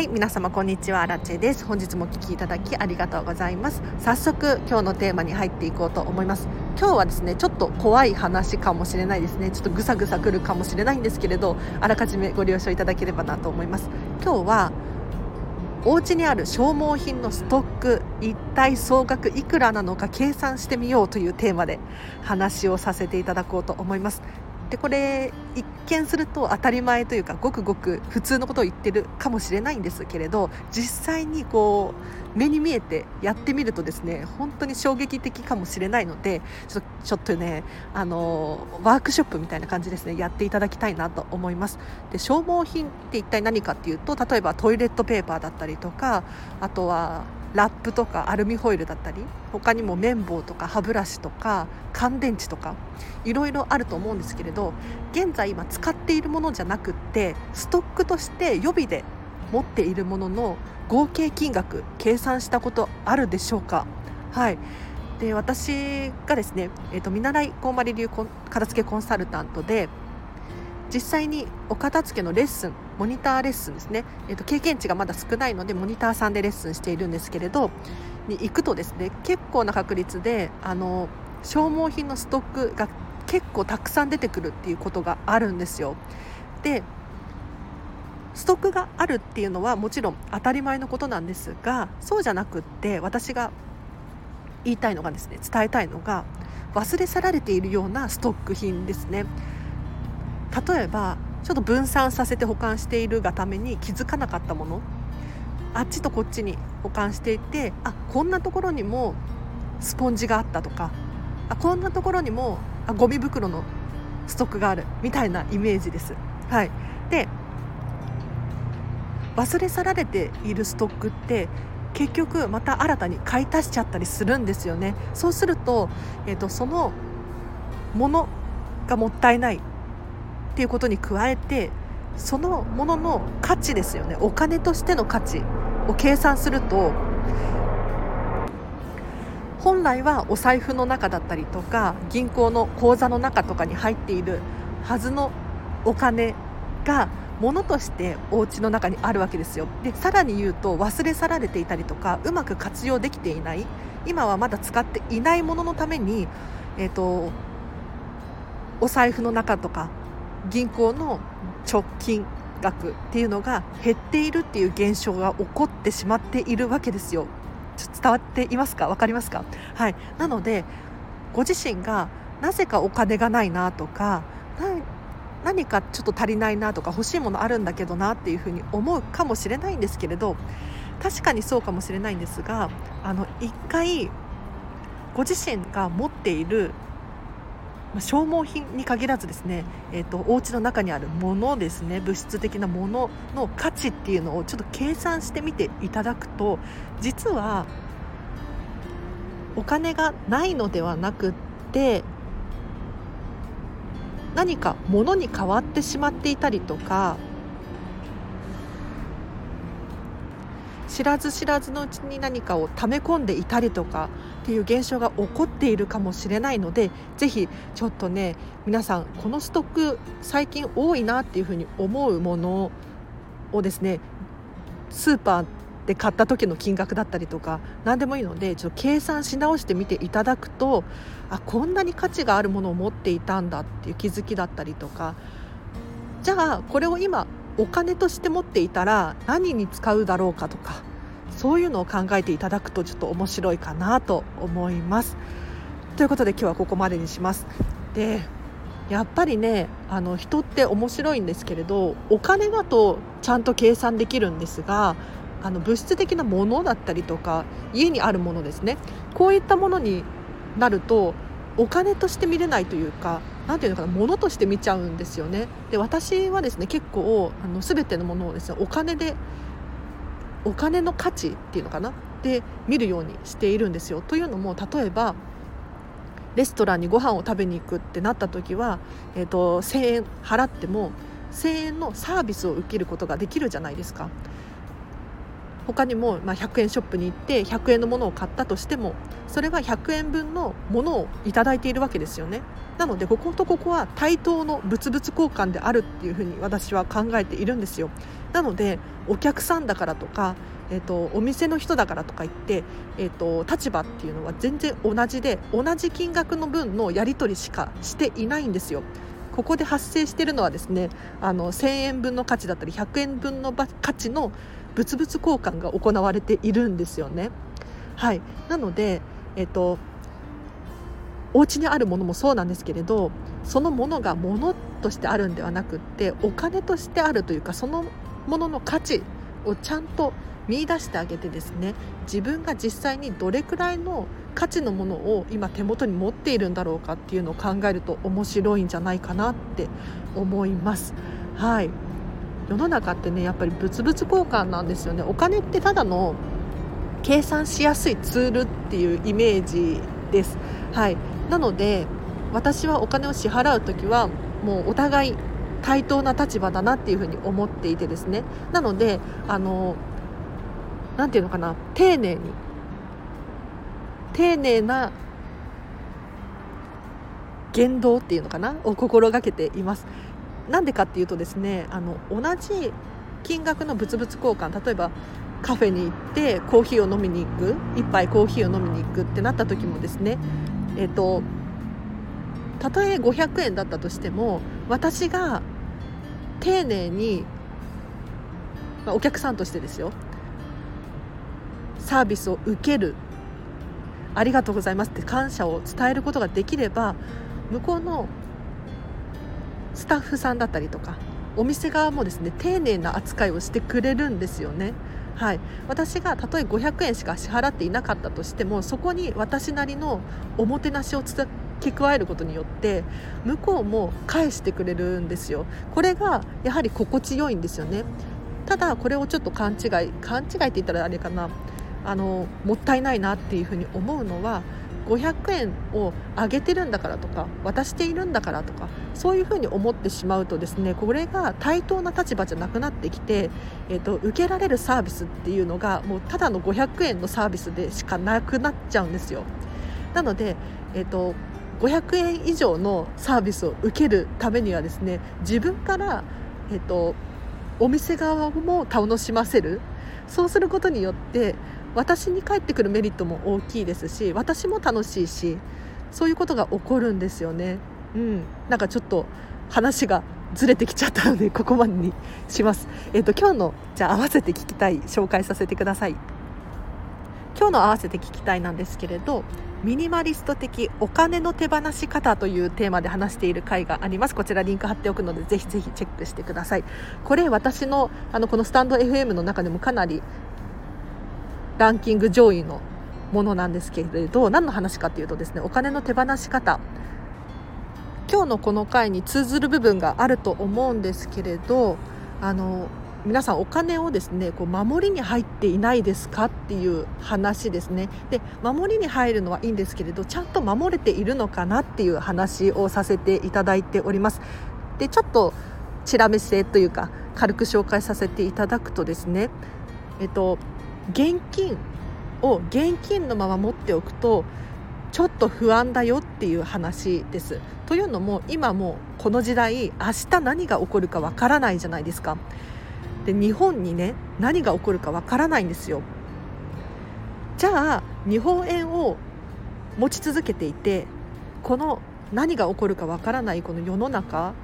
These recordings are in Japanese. はい、皆様こんにちは、ラチェです。本日もお聞きいただきありがとうございます。早速今日のテーマに入っていこうと思います。今日はですね、ちょっと怖い話かもしれないですね。ちょっとぐさぐさくるかもしれないんですけれど、あらかじめご了承いただければなと思います。今日はお家にある消耗品のストック、一体総額いくらなのか計算してみようというテーマで話をさせていただこうと思います。で、これ一見すると当たり前というか、ごくごく普通のことを言ってるかもしれないんですけれど、実際にこう目に見えてやってみるとですね、本当に衝撃的かもしれないので、ちょっとね、ワークショップみたいな感じですね、やっていただきたいなと思います。で、消耗品って一体何かっていうと、例えばトイレットペーパーだったりとか、あとはラップとかアルミホイルだったり、他にも綿棒とか歯ブラシとか乾電池とかいろいろあると思うんですけれど、現在今使っているものじゃなくってストックとして予備で持っているものの合計金額計算したことあるでしょうか。はい。で、私がですね、見習いこんまり流片付けコンサルタントで、実際にお片付けのレッスン、モニターレッスンですね、経験値がまだ少ないのでモニターさんでレッスンしているんですけれどに行くとですね、結構な確率で消耗品のストックが結構たくさん出てくるっていうことがあるんですよ。で、ストックがあるっていうのはもちろん当たり前のことなんですが、そうじゃなくって、私が言いたいのがですね、伝えたいのが、忘れ去られているようなストック品ですね。例えばちょっと分散させて保管しているがために気づかなかったもの、あっちとこっちに保管していて、あ、こんなところにもスポンジがあったとか、あ、こんなところにもゴミ袋のストックがあるみたいなイメージです。はい。で、忘れ去られているストックって結局また新たに買い足しちゃったりするんですよね。そうすると、そのものがもったいないっていうことに加えて、そのものの価値ですよね、お金としての価値を計算すると、本来はお財布の中だったりとか銀行の口座の中とかに入っているはずのお金が物としてお家の中にあるわけですよ。で、さらに言うと、忘れ去られていたりとかうまく活用できていない、今はまだ使っていないもののために、お財布の中とか銀行の貯金額っていうのが減っているっていう現象が起こってしまっているわけですよ。ちょっと伝わっていますか？わかりますか？はい。なので、ご自身がなぜかお金がないなとか、何かちょっと足りないなとか、欲しいものあるんだけどなっていうふうに思うかもしれないんですけれど、確かにそうかもしれないんですが、一回ご自身が持っている消耗品に限らずですね、お家の中にあるものですね、物質的なものの価値っていうのをちょっと計算してみていただくと、実はお金がないのではなくって何か物に変わってしまっていたりとか、知らず知らずのうちに何かを溜め込んでいたりとかっていう現象が起こっているかもしれないので、ぜひちょっとね、皆さんこのストック最近多いなっていうふうに思うものをですね、スーパーで買った時の金額だったりとか何でもいいので、ちょっと計算し直してみていただくと、あ、こんなに価値があるものを持っていたんだっていう気づきだったりとか、じゃあこれを今お金として持っていたら何に使うだろうかとか、そういうのを考えていただくとちょっと面白いかなと思います。ということで今日はここまでにします。で、やっぱりね、人って面白いんですけれど、お金だとちゃんと計算できるんですが、物質的なものだったりとか家にあるものですね、こういったものになるとお金として見れないというか、なんていうのかな、物として見ちゃうんですよね。で、私はですね、結構全てのものをですね、お金の価値っていうのかなで見るようにしているんですよ。というのも、例えばレストランにご飯を食べに行くってなった時は、1000円払っても1000円のサービスを受けることができるじゃないですか。他にも100円ショップに行って100円のものを買ったとしても、それは100円分のものをいただいているわけですよね。なのでこことここは対等の物々交換であるっていうふうに私は考えているんですよ。なのでお客さんだからとか、お店の人だからとか言って、立場っていうのは全然同じで、同じ金額の分のやり取りしかしていないんですよ。ここで発生しているのはですね、1000円分の価値だったり100円分の価値の物々交換が行われているんですよね。はい、なので、お家にあるものもそうなんですけれど、そのものがものとしてあるんではなくってお金としてあるというか、そのものの価値をちゃんと見出してあげてですね、自分が実際にどれくらいの価値のものを今手元に持っているんだろうかっていうのを考えると面白いんじゃないかなって思います。はい、世の中ってね、やっぱり物々交換なんですよね。お金ってただの計算しやすいツールっていうイメージです。はい、なので私はお金を支払うときはもうお互い対等な立場だなっていうふうに思っていてですね、なのでなんていうのかな、丁寧な言動っていうのかなを心がけています。なんでかっていうとですね、同じ金額の物々交換、例えばカフェに行ってコーヒーを飲みに行く、一杯コーヒーを飲みに行くってなった時もですね、たとえ500円だったとしても、私が丁寧に、お客さんとしてですよ、サービスを受ける、ありがとうございますって感謝を伝えることができれば、向こうのスタッフさんだったりとかお店側もですね、丁寧な扱いをしてくれるんですよね。はい、私がたとえ500円しか支払っていなかったとしても、そこに私なりのおもてなしを付け加えることによって向こうも返してくれるんですよ。これがやはり心地よいんですよね。ただこれをちょっと勘違いって言ったらあれかな、もったいないなっていうふうに思うのは、500円を上げてるんだからとか渡しているんだからとか、そういうふうに思ってしまうとですね、これが対等な立場じゃなくなってきて、受けられるサービスっていうのがもうただの500円のサービスでしかなくなっちゃうんですよ。なので、500円以上のサービスを受けるためにはですね、自分から、お店側も楽しませる。そうすることによって私に返ってくるメリットも大きいですし、私も楽しいし、そういうことが起こるんですよね。うん、なんかちょっと話がずれてきちゃったのでここまでにします。今日のじゃあ合わせて聞きたい紹介させてください。今日の合わせて聞きたいなんですけれど、ミニマリスト的お金の手放し方というテーマで話している回があります。こちらリンク貼っておくので、ぜひぜひチェックしてください。これ私の、このスタンド FM の中でもかなりランキング上位のものなんですけれど、何の話かというとですね、お金の手放し方、今日のこの回に通ずる部分があると思うんですけれど、皆さんお金をですね、こう守りに入っていないですかっていう話ですね。で、守りに入るのはいいんですけれど、ちゃんと守れているのかなっていう話をさせていただいております。で、ちょっとチラ見せというか軽く紹介させていただくとですね、現金のまま持っておくとちょっと不安だよっていう話です。というのも、今もうこの時代、明日何が起こるかわからないじゃないですか。で、日本にね、何が起こるかわからないんですよ。じゃあ日本円を持ち続けていて、この何が起こるかわからないこの世の中、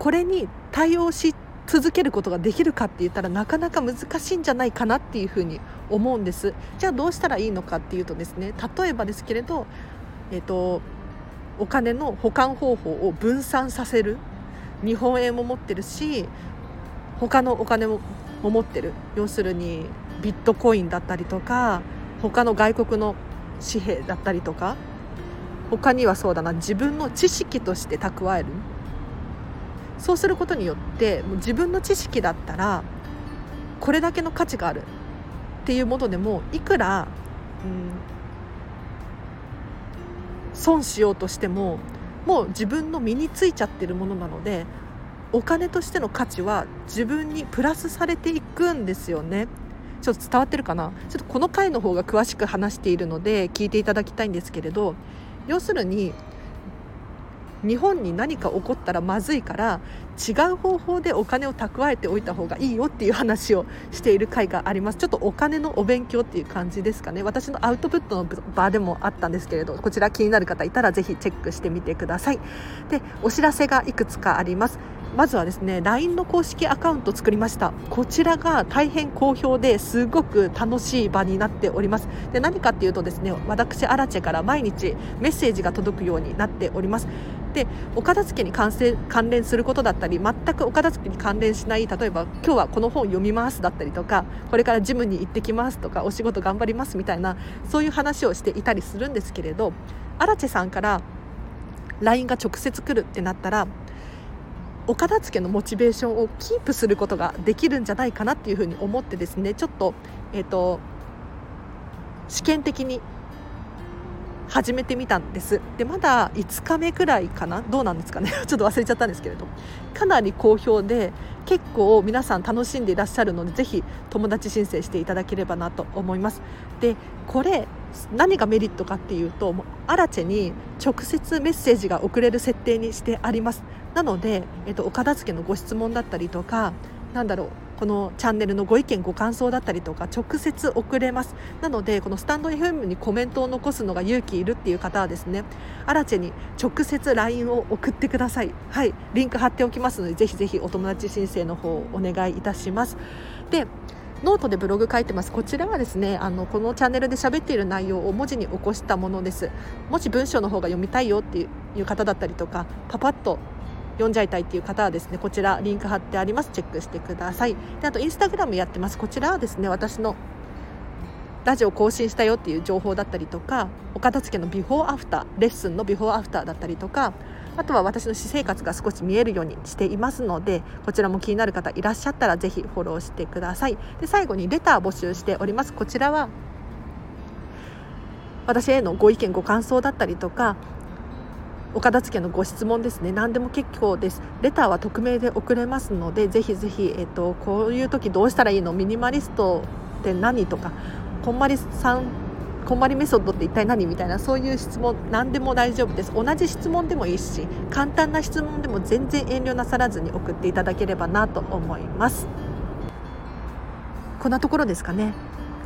これに対応し続けることができるかって言ったら、なかなか難しいんじゃないかなっていうふうに思うんです。じゃあどうしたらいいのかっていうとですね、例えばですけれど、お金の保管方法を分散させる。日本円も持ってるし、他のお金も持ってる。要するにビットコインだったりとか、他の外国の紙幣だったりとか、他にはそうだな、自分の知識として蓄える。そうすることによって、もう自分の知識だったらこれだけの価値があるっていうものでも、いくら、損しようとしても、もう自分の身についちゃってるものなので、お金としての価値は自分にプラスされていくんですよね。ちょっと伝わってるかな。ちょっとこの回の方が詳しく話しているので聞いていただきたいんですけれど、要するに日本に何か起こったらまずいから違う方法でお金を蓄えておいた方がいいよっていう話をしている回があります。ちょっとお金のお勉強っていう感じですかね。私のアウトプットの場でもあったんですけれど、こちら気になる方いたらぜひチェックしてみてください。で、お知らせがいくつかあります。まずはですね、 LINE の公式アカウントを作りました。こちらが大変好評ですごく楽しい場になっております。で、何かっていうとですね、私アラチェから毎日メッセージが届くようになっております。で、お片付けに関連することだったり、全くお片付けに関連しない、例えば今日はこの本読みますだったりとか、これからジムに行ってきますとか、お仕事頑張りますみたいな、そういう話をしていたりするんですけれど、アラチェさんから LINE が直接来るってなったら、お片付けのモチベーションをキープすることができるんじゃないかなっていうふうに思ってですね、ちょっと、試験的に始めてみたんです。で、まだ5日目くらいかな、どうなんですかねちょっと忘れちゃったんですけれど、かなり好評で結構皆さん楽しんでいらっしゃるので、ぜひ友達申請していただければなと思います。で、これ何がメリットかっていうと、もうアラチェに直接メッセージが送れる設定にしてあります。なので、お片付けのご質問だったりとか、なんだろう、このチャンネルのご意見ご感想だったりとか直接送れます。なので、このスタンド FM にコメントを残すのが勇気いるっていう方はですね、アラチェに直接 LINE を送ってください。はい、リンク貼っておきますので、ぜひぜひお友達申請の方をお願いいたします。で、ノートでブログ書いてます。こちらはですね、このチャンネルで喋っている内容を文字に起こしたものです。もし文章の方が読みたいよっていう方だったりとか、パパッと読んじゃいたいっていう方はですね、こちらリンク貼ってあります。チェックしてください。で、あとインスタグラムやってます。こちらはですね、私のラジオ更新したよっていう情報だったりとか、お片付けのビフォーアフター、レッスンのビフォーアフターだったりとか、あとは私の私生活が少し見えるようにしていますので、こちらも気になる方いらっしゃったらぜひフォローしてください。で、最後にレター募集しております。こちらは私へのご意見ご感想だったりとか、お片付けのご質問ですね、何でも結構です。レターは匿名で送れますので、ぜひぜひ、こういう時どうしたらいいの、ミニマリストって何とか、こんまりメソッドって一体何みたいな、そういう質問何でも大丈夫です。同じ質問でもいいし、簡単な質問でも全然遠慮なさらずに送っていただければなと思います。こんなところですかね。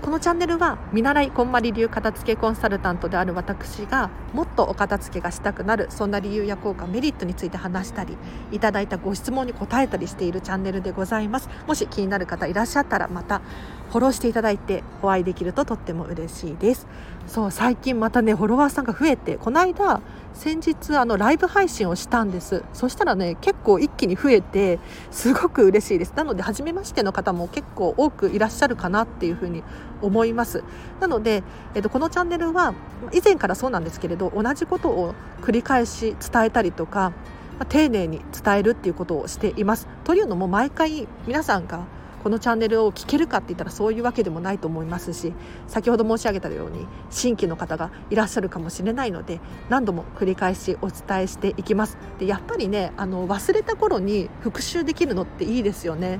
このチャンネルは見習いこんまり流片付けコンサルタントである私が、もっとお片付けがしたくなる、そんな理由や効果、メリットについて話したり、いただいたご質問に答えたりしているチャンネルでございます。もし気になる方いらっしゃったら、またフォローしていただいてお会いできるととっても嬉しいです。そう、最近またね、フォロワーさんが増えて、この間先日ライブ配信をしたんです。そしたらね、結構一気に増えてすごく嬉しいです。なので、初めましての方も結構多くいらっしゃるかなっていうふうに思います。なので、このチャンネルは以前からそうなんですけれど、同じことを繰り返し伝えたりとか、丁寧に伝えるっていうことをしています。というのも、毎回皆さんがこのチャンネルを聞けるかって言ったらそういうわけでもないと思いますし、先ほど申し上げたように新規の方がいらっしゃるかもしれないので、何度も繰り返しお伝えしていきます。で、やっぱりね、忘れた頃に復習できるのっていいですよね。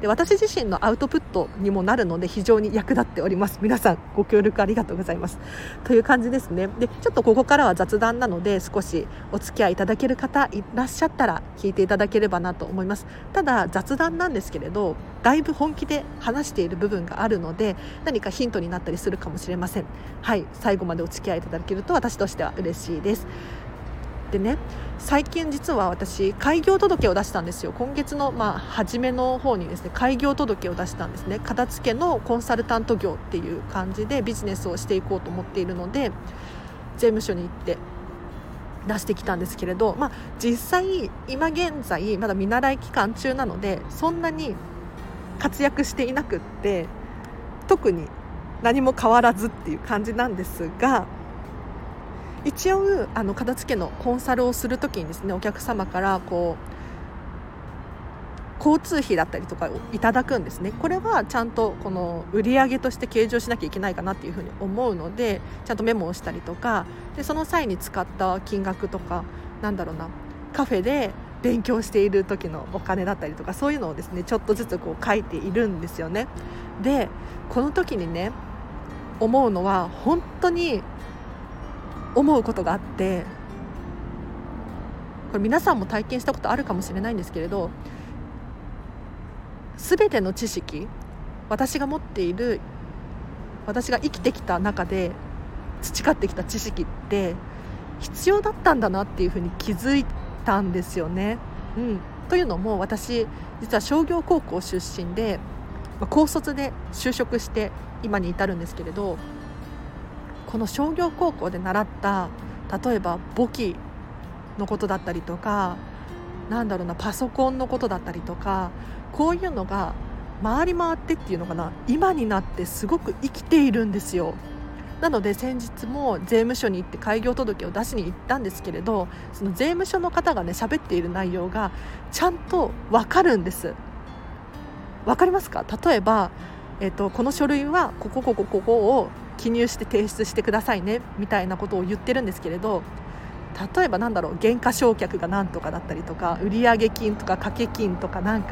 で、私自身のアウトプットにもなるので非常に役立っております。皆さんご協力ありがとうございますという感じですね。で、ちょっとここからは雑談なので、少しお付き合いいただける方いらっしゃったら聞いていただければなと思います。ただ雑談なんですけれど、だいぶ本気で話している部分があるので、何かヒントになったりするかもしれません。はい、最後までお付き合いいただけると私としては嬉しいです。でね、最近実は私開業届を出したんですよ。今月の、初めの方にですね、開業届を出したんですね。片付けのコンサルタント業っていう感じでビジネスをしていこうと思っているので、税務署に行って出してきたんですけれど、実際今現在まだ見習い期間中なので、そんなに活躍していなくって、特に何も変わらずっていう感じなんですが、一応片付けのコンサルをするときにですね、お客様から交通費だったりとかをいただくんですね。これはちゃんとこの売り上げとして計上しなきゃいけないかなっていうふうに思うので、ちゃんとメモをしたりとかで、その際に使った金額とか、なんだろうな、カフェで勉強している時のお金だったりとか、そういうのをですねちょっとずつこう書いているんですよね。でこの時にね思うのは、本当に思うことがあって、これ皆さんも体験したことあるかもしれないんですけれど、全ての知識、私が持っている、私が生きてきた中で培ってきた知識って必要だったんだなっていうふうに気づいたんですよね、というのも、私実は商業高校出身で、高卒で就職して今に至るんですけれど、この商業高校で習った、例えば簿記のことだったりとか、パソコンのことだったりとか、こういうのが回り回ってっていうのかな、今になってすごく生きているんですよ。なので先日も税務署に行って開業届を出しに行ったんですけれど、その税務署の方がね喋っている内容がちゃんと分かるんです。分かりますか？例えば、この書類はここを記入して提出してくださいねみたいなことを言ってるんですけれど、例えば減価償却がなんとかだったりとか、売上金とか掛け金とか、分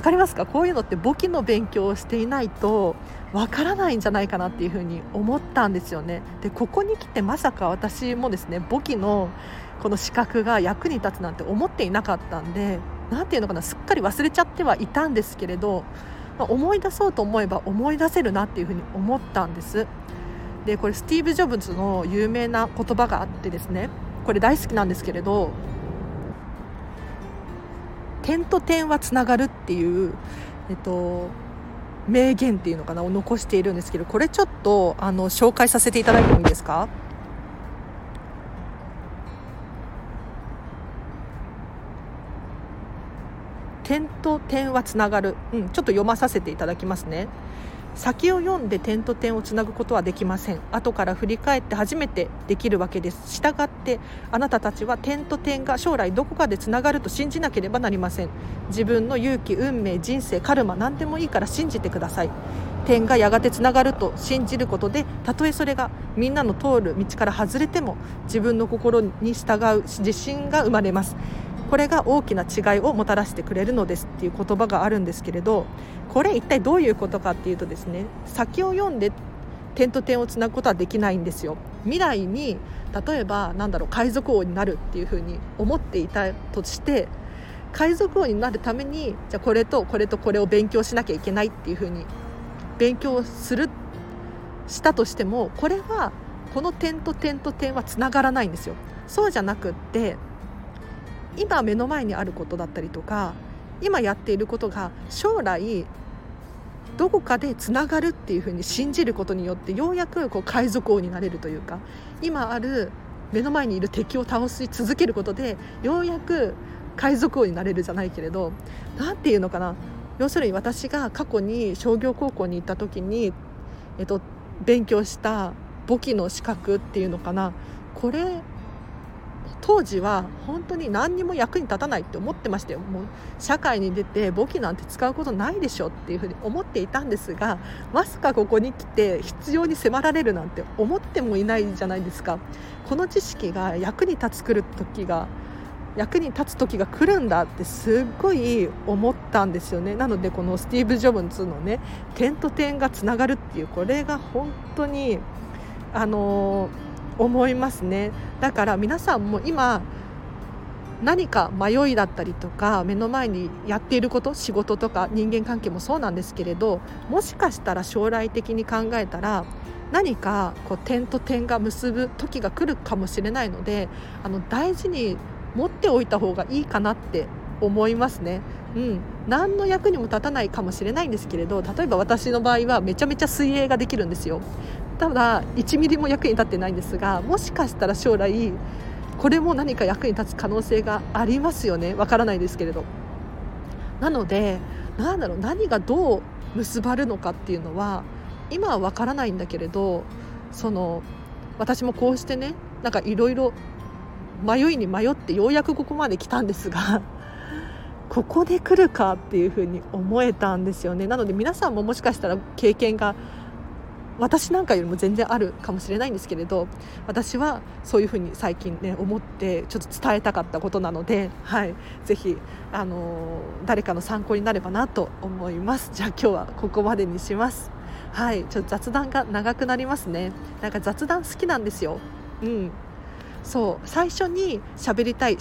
かりますか？こういうのって簿記の勉強をしていないとわからないんじゃないかなっていうふうに思ったんですよね。でここに来てまさか私もですね簿記のこの資格が役に立つなんて思っていなかったんで、すっかり忘れちゃってはいたんですけれど、思い出そうと思えば思い出せるなっていうふうに思ったんです。でこれスティーブ・ジョブズの有名な言葉があってですね、これ大好きなんですけれど、点と点はつながるっていう、名言っていうのかなを残しているんですけど、これちょっと紹介させていただいてもいいですか？点と点はつながる、ちょっと読まさせていただきますね。先を読んで点と点をつなぐことはできません。後から振り返って初めてできるわけです。したがってあなたたちは点と点が将来どこかでつながると信じなければなりません。自分の勇気、運命、人生、カルマ、何でもいいから信じてください。点がやがてつながると信じることで、たとえそれがみんなの通る道から外れても自分の心に従う自信が生まれます。これが大きな違いをもたらしてくれるのですっていう言葉があるんですけれど、これ一体どういうことかっていうとですね、先を読んで点と点をつなぐことはできないんですよ。未来に例えば海賊王になるっていうふうに思っていたとして、海賊王になるためにじゃあこれとこれとこれを勉強しなきゃいけないっていうふうに勉強したとしても、これはこの点と点と点はつながらないんですよ。そうじゃなくって、今目の前にあることだったりとか、今やっていることが将来どこかでつながるっていうふうに信じることによって、ようやくこう海賊王になれるというか、今ある目の前にいる敵を倒し続けることでようやく海賊王になれるじゃないけれど、要するに私が過去に商業高校に行った時に、勉強した簿記の資格っていうのかな、これ当時は本当に何にも役に立たないって思ってましたよ。もう社会に出て簿記なんて使うことないでしょっていうふうに思っていたんですが、まさかここに来て必要に迫られるなんて思ってもいないじゃないですか。この知識が役に立つ時が来るんだってすごい思ったんですよね。なのでこのスティーブ・ジョブズのね、点と点がつながるっていう、これが本当に思いますね。だから皆さんも今何か迷いだったりとか、目の前にやっていること、仕事とか人間関係もそうなんですけれど、もしかしたら将来的に考えたら何かこう点と点が結ぶ時が来るかもしれないので、大事に持っておいた方がいいかなって思いますね。何の役にも立たないかもしれないんですけれど、例えば私の場合はめちゃめちゃ水泳ができるんですよ。ただ1ミリも役に立ってないんですが、もしかしたら将来これも何か役に立つ可能性がありますよね。わからないですけれど。なので何がどう結ばれるのかっていうのは今はわからないんだけれど、私もこうしてね、いろいろ迷いに迷ってようやくここまで来たんですがここで来るかっていうふうに思えたんですよね。なので皆さんももしかしたら経験が私なんかよりも全然あるかもしれないんですけれど、私はそういうふうに最近ね思ってちょっと伝えたかったことなので、はい、ぜひ誰かの参考になればなと思います。じゃあ今日はここまでにします。はい、ちょっと雑談が長くなりますね。なんか雑談好きなんですよ、うん、そう最初に喋りたい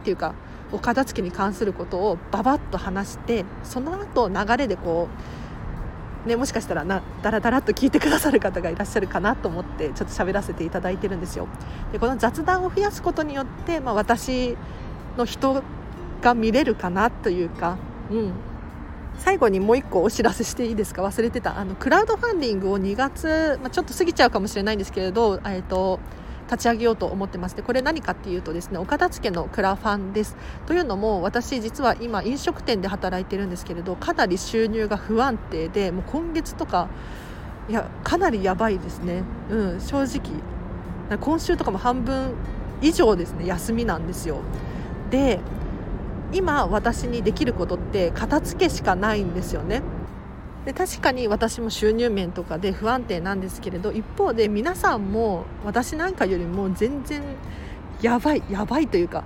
というかお片付けに関することをババッと話して、その後流れでこう、ね、もしかしたらダラダラっと聞いてくださる方がいらっしゃるかなと思ってちょっと喋らせていただいてるんですよ。でこの雑談を増やすことによって、私の人が見れるかなというか、うん、最後にもう一個お知らせしていいですか。忘れてたクラウドファンディングを2月、ちょっと過ぎちゃうかもしれないんですけれど、立ち上げようと思ってまして、これ何かっていうとですね、お片付けのクラファンです。というのも私実は今飲食店で働いてるんですけれど、かなり収入が不安定で、もう今月とかかなりやばいですね、うん、正直今週とかも半分以上ですね休みなんですよ。で今私にできることって片付けしかないんですよね。で確かに私も収入面とかで不安定なんですけれど、一方で皆さんも私なんかよりも全然やばいというか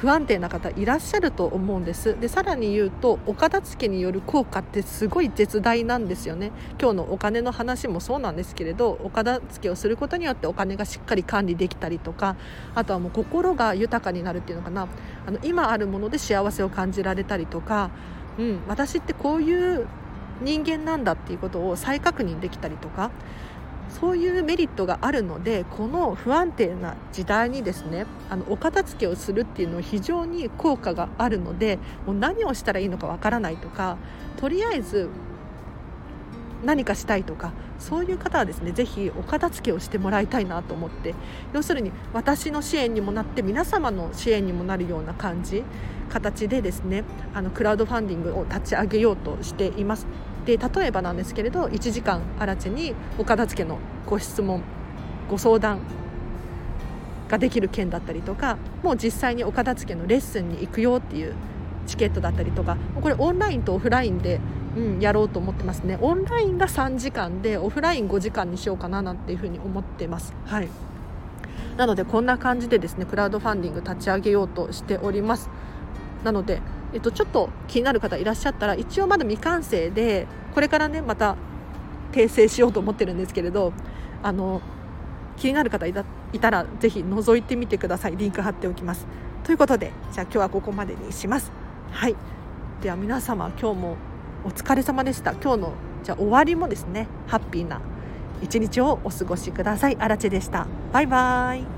不安定な方いらっしゃると思うんです。でさらに言うとお片付けによる効果ってすごい絶大なんですよね。今日のお金の話もそうなんですけれど、お片付けをすることによってお金がしっかり管理できたりとか、あとはもう心が豊かになるっていうのかな、今あるもので幸せを感じられたりとか、うん、私ってこういう人間なんだっていうことを再確認できたりとか、そういうメリットがあるので、この不安定な時代にですね、お片付けをするっていうのは非常に効果があるので、もう何をしたらいいのかわからないとか、とりあえず何かしたいとか、そういう方はですねぜひお片付けをしてもらいたいなと思って、要するに私の支援にもなって皆様の支援にもなるような形でですね、クラウドファンディングを立ち上げようとしています。で例えばなんですけれど、1時間あらちにお片付けのご質問ご相談ができる件だったりとか、もう実際にお片付けのレッスンに行くよっていうチケットだったりとか、これオンラインとオフラインで、やろうと思ってますね。オンラインが3時間でオフライン5時間にしようかななんていうふうに思ってます。はい、なのでこんな感じでですねクラウドファンディング立ち上げようとしております。なのでちょっと気になる方いらっしゃったら、一応まだ未完成でこれからねまた訂正しようと思ってるんですけれど、気になる方いたらぜひ覗いてみてください。リンク貼っておきます。ということでじゃあ今日はここまでにします。はい、では皆様今日もお疲れ様でした。今日のじゃあ終わりもですねハッピーな一日をお過ごしください。あらちでした。バイバイ。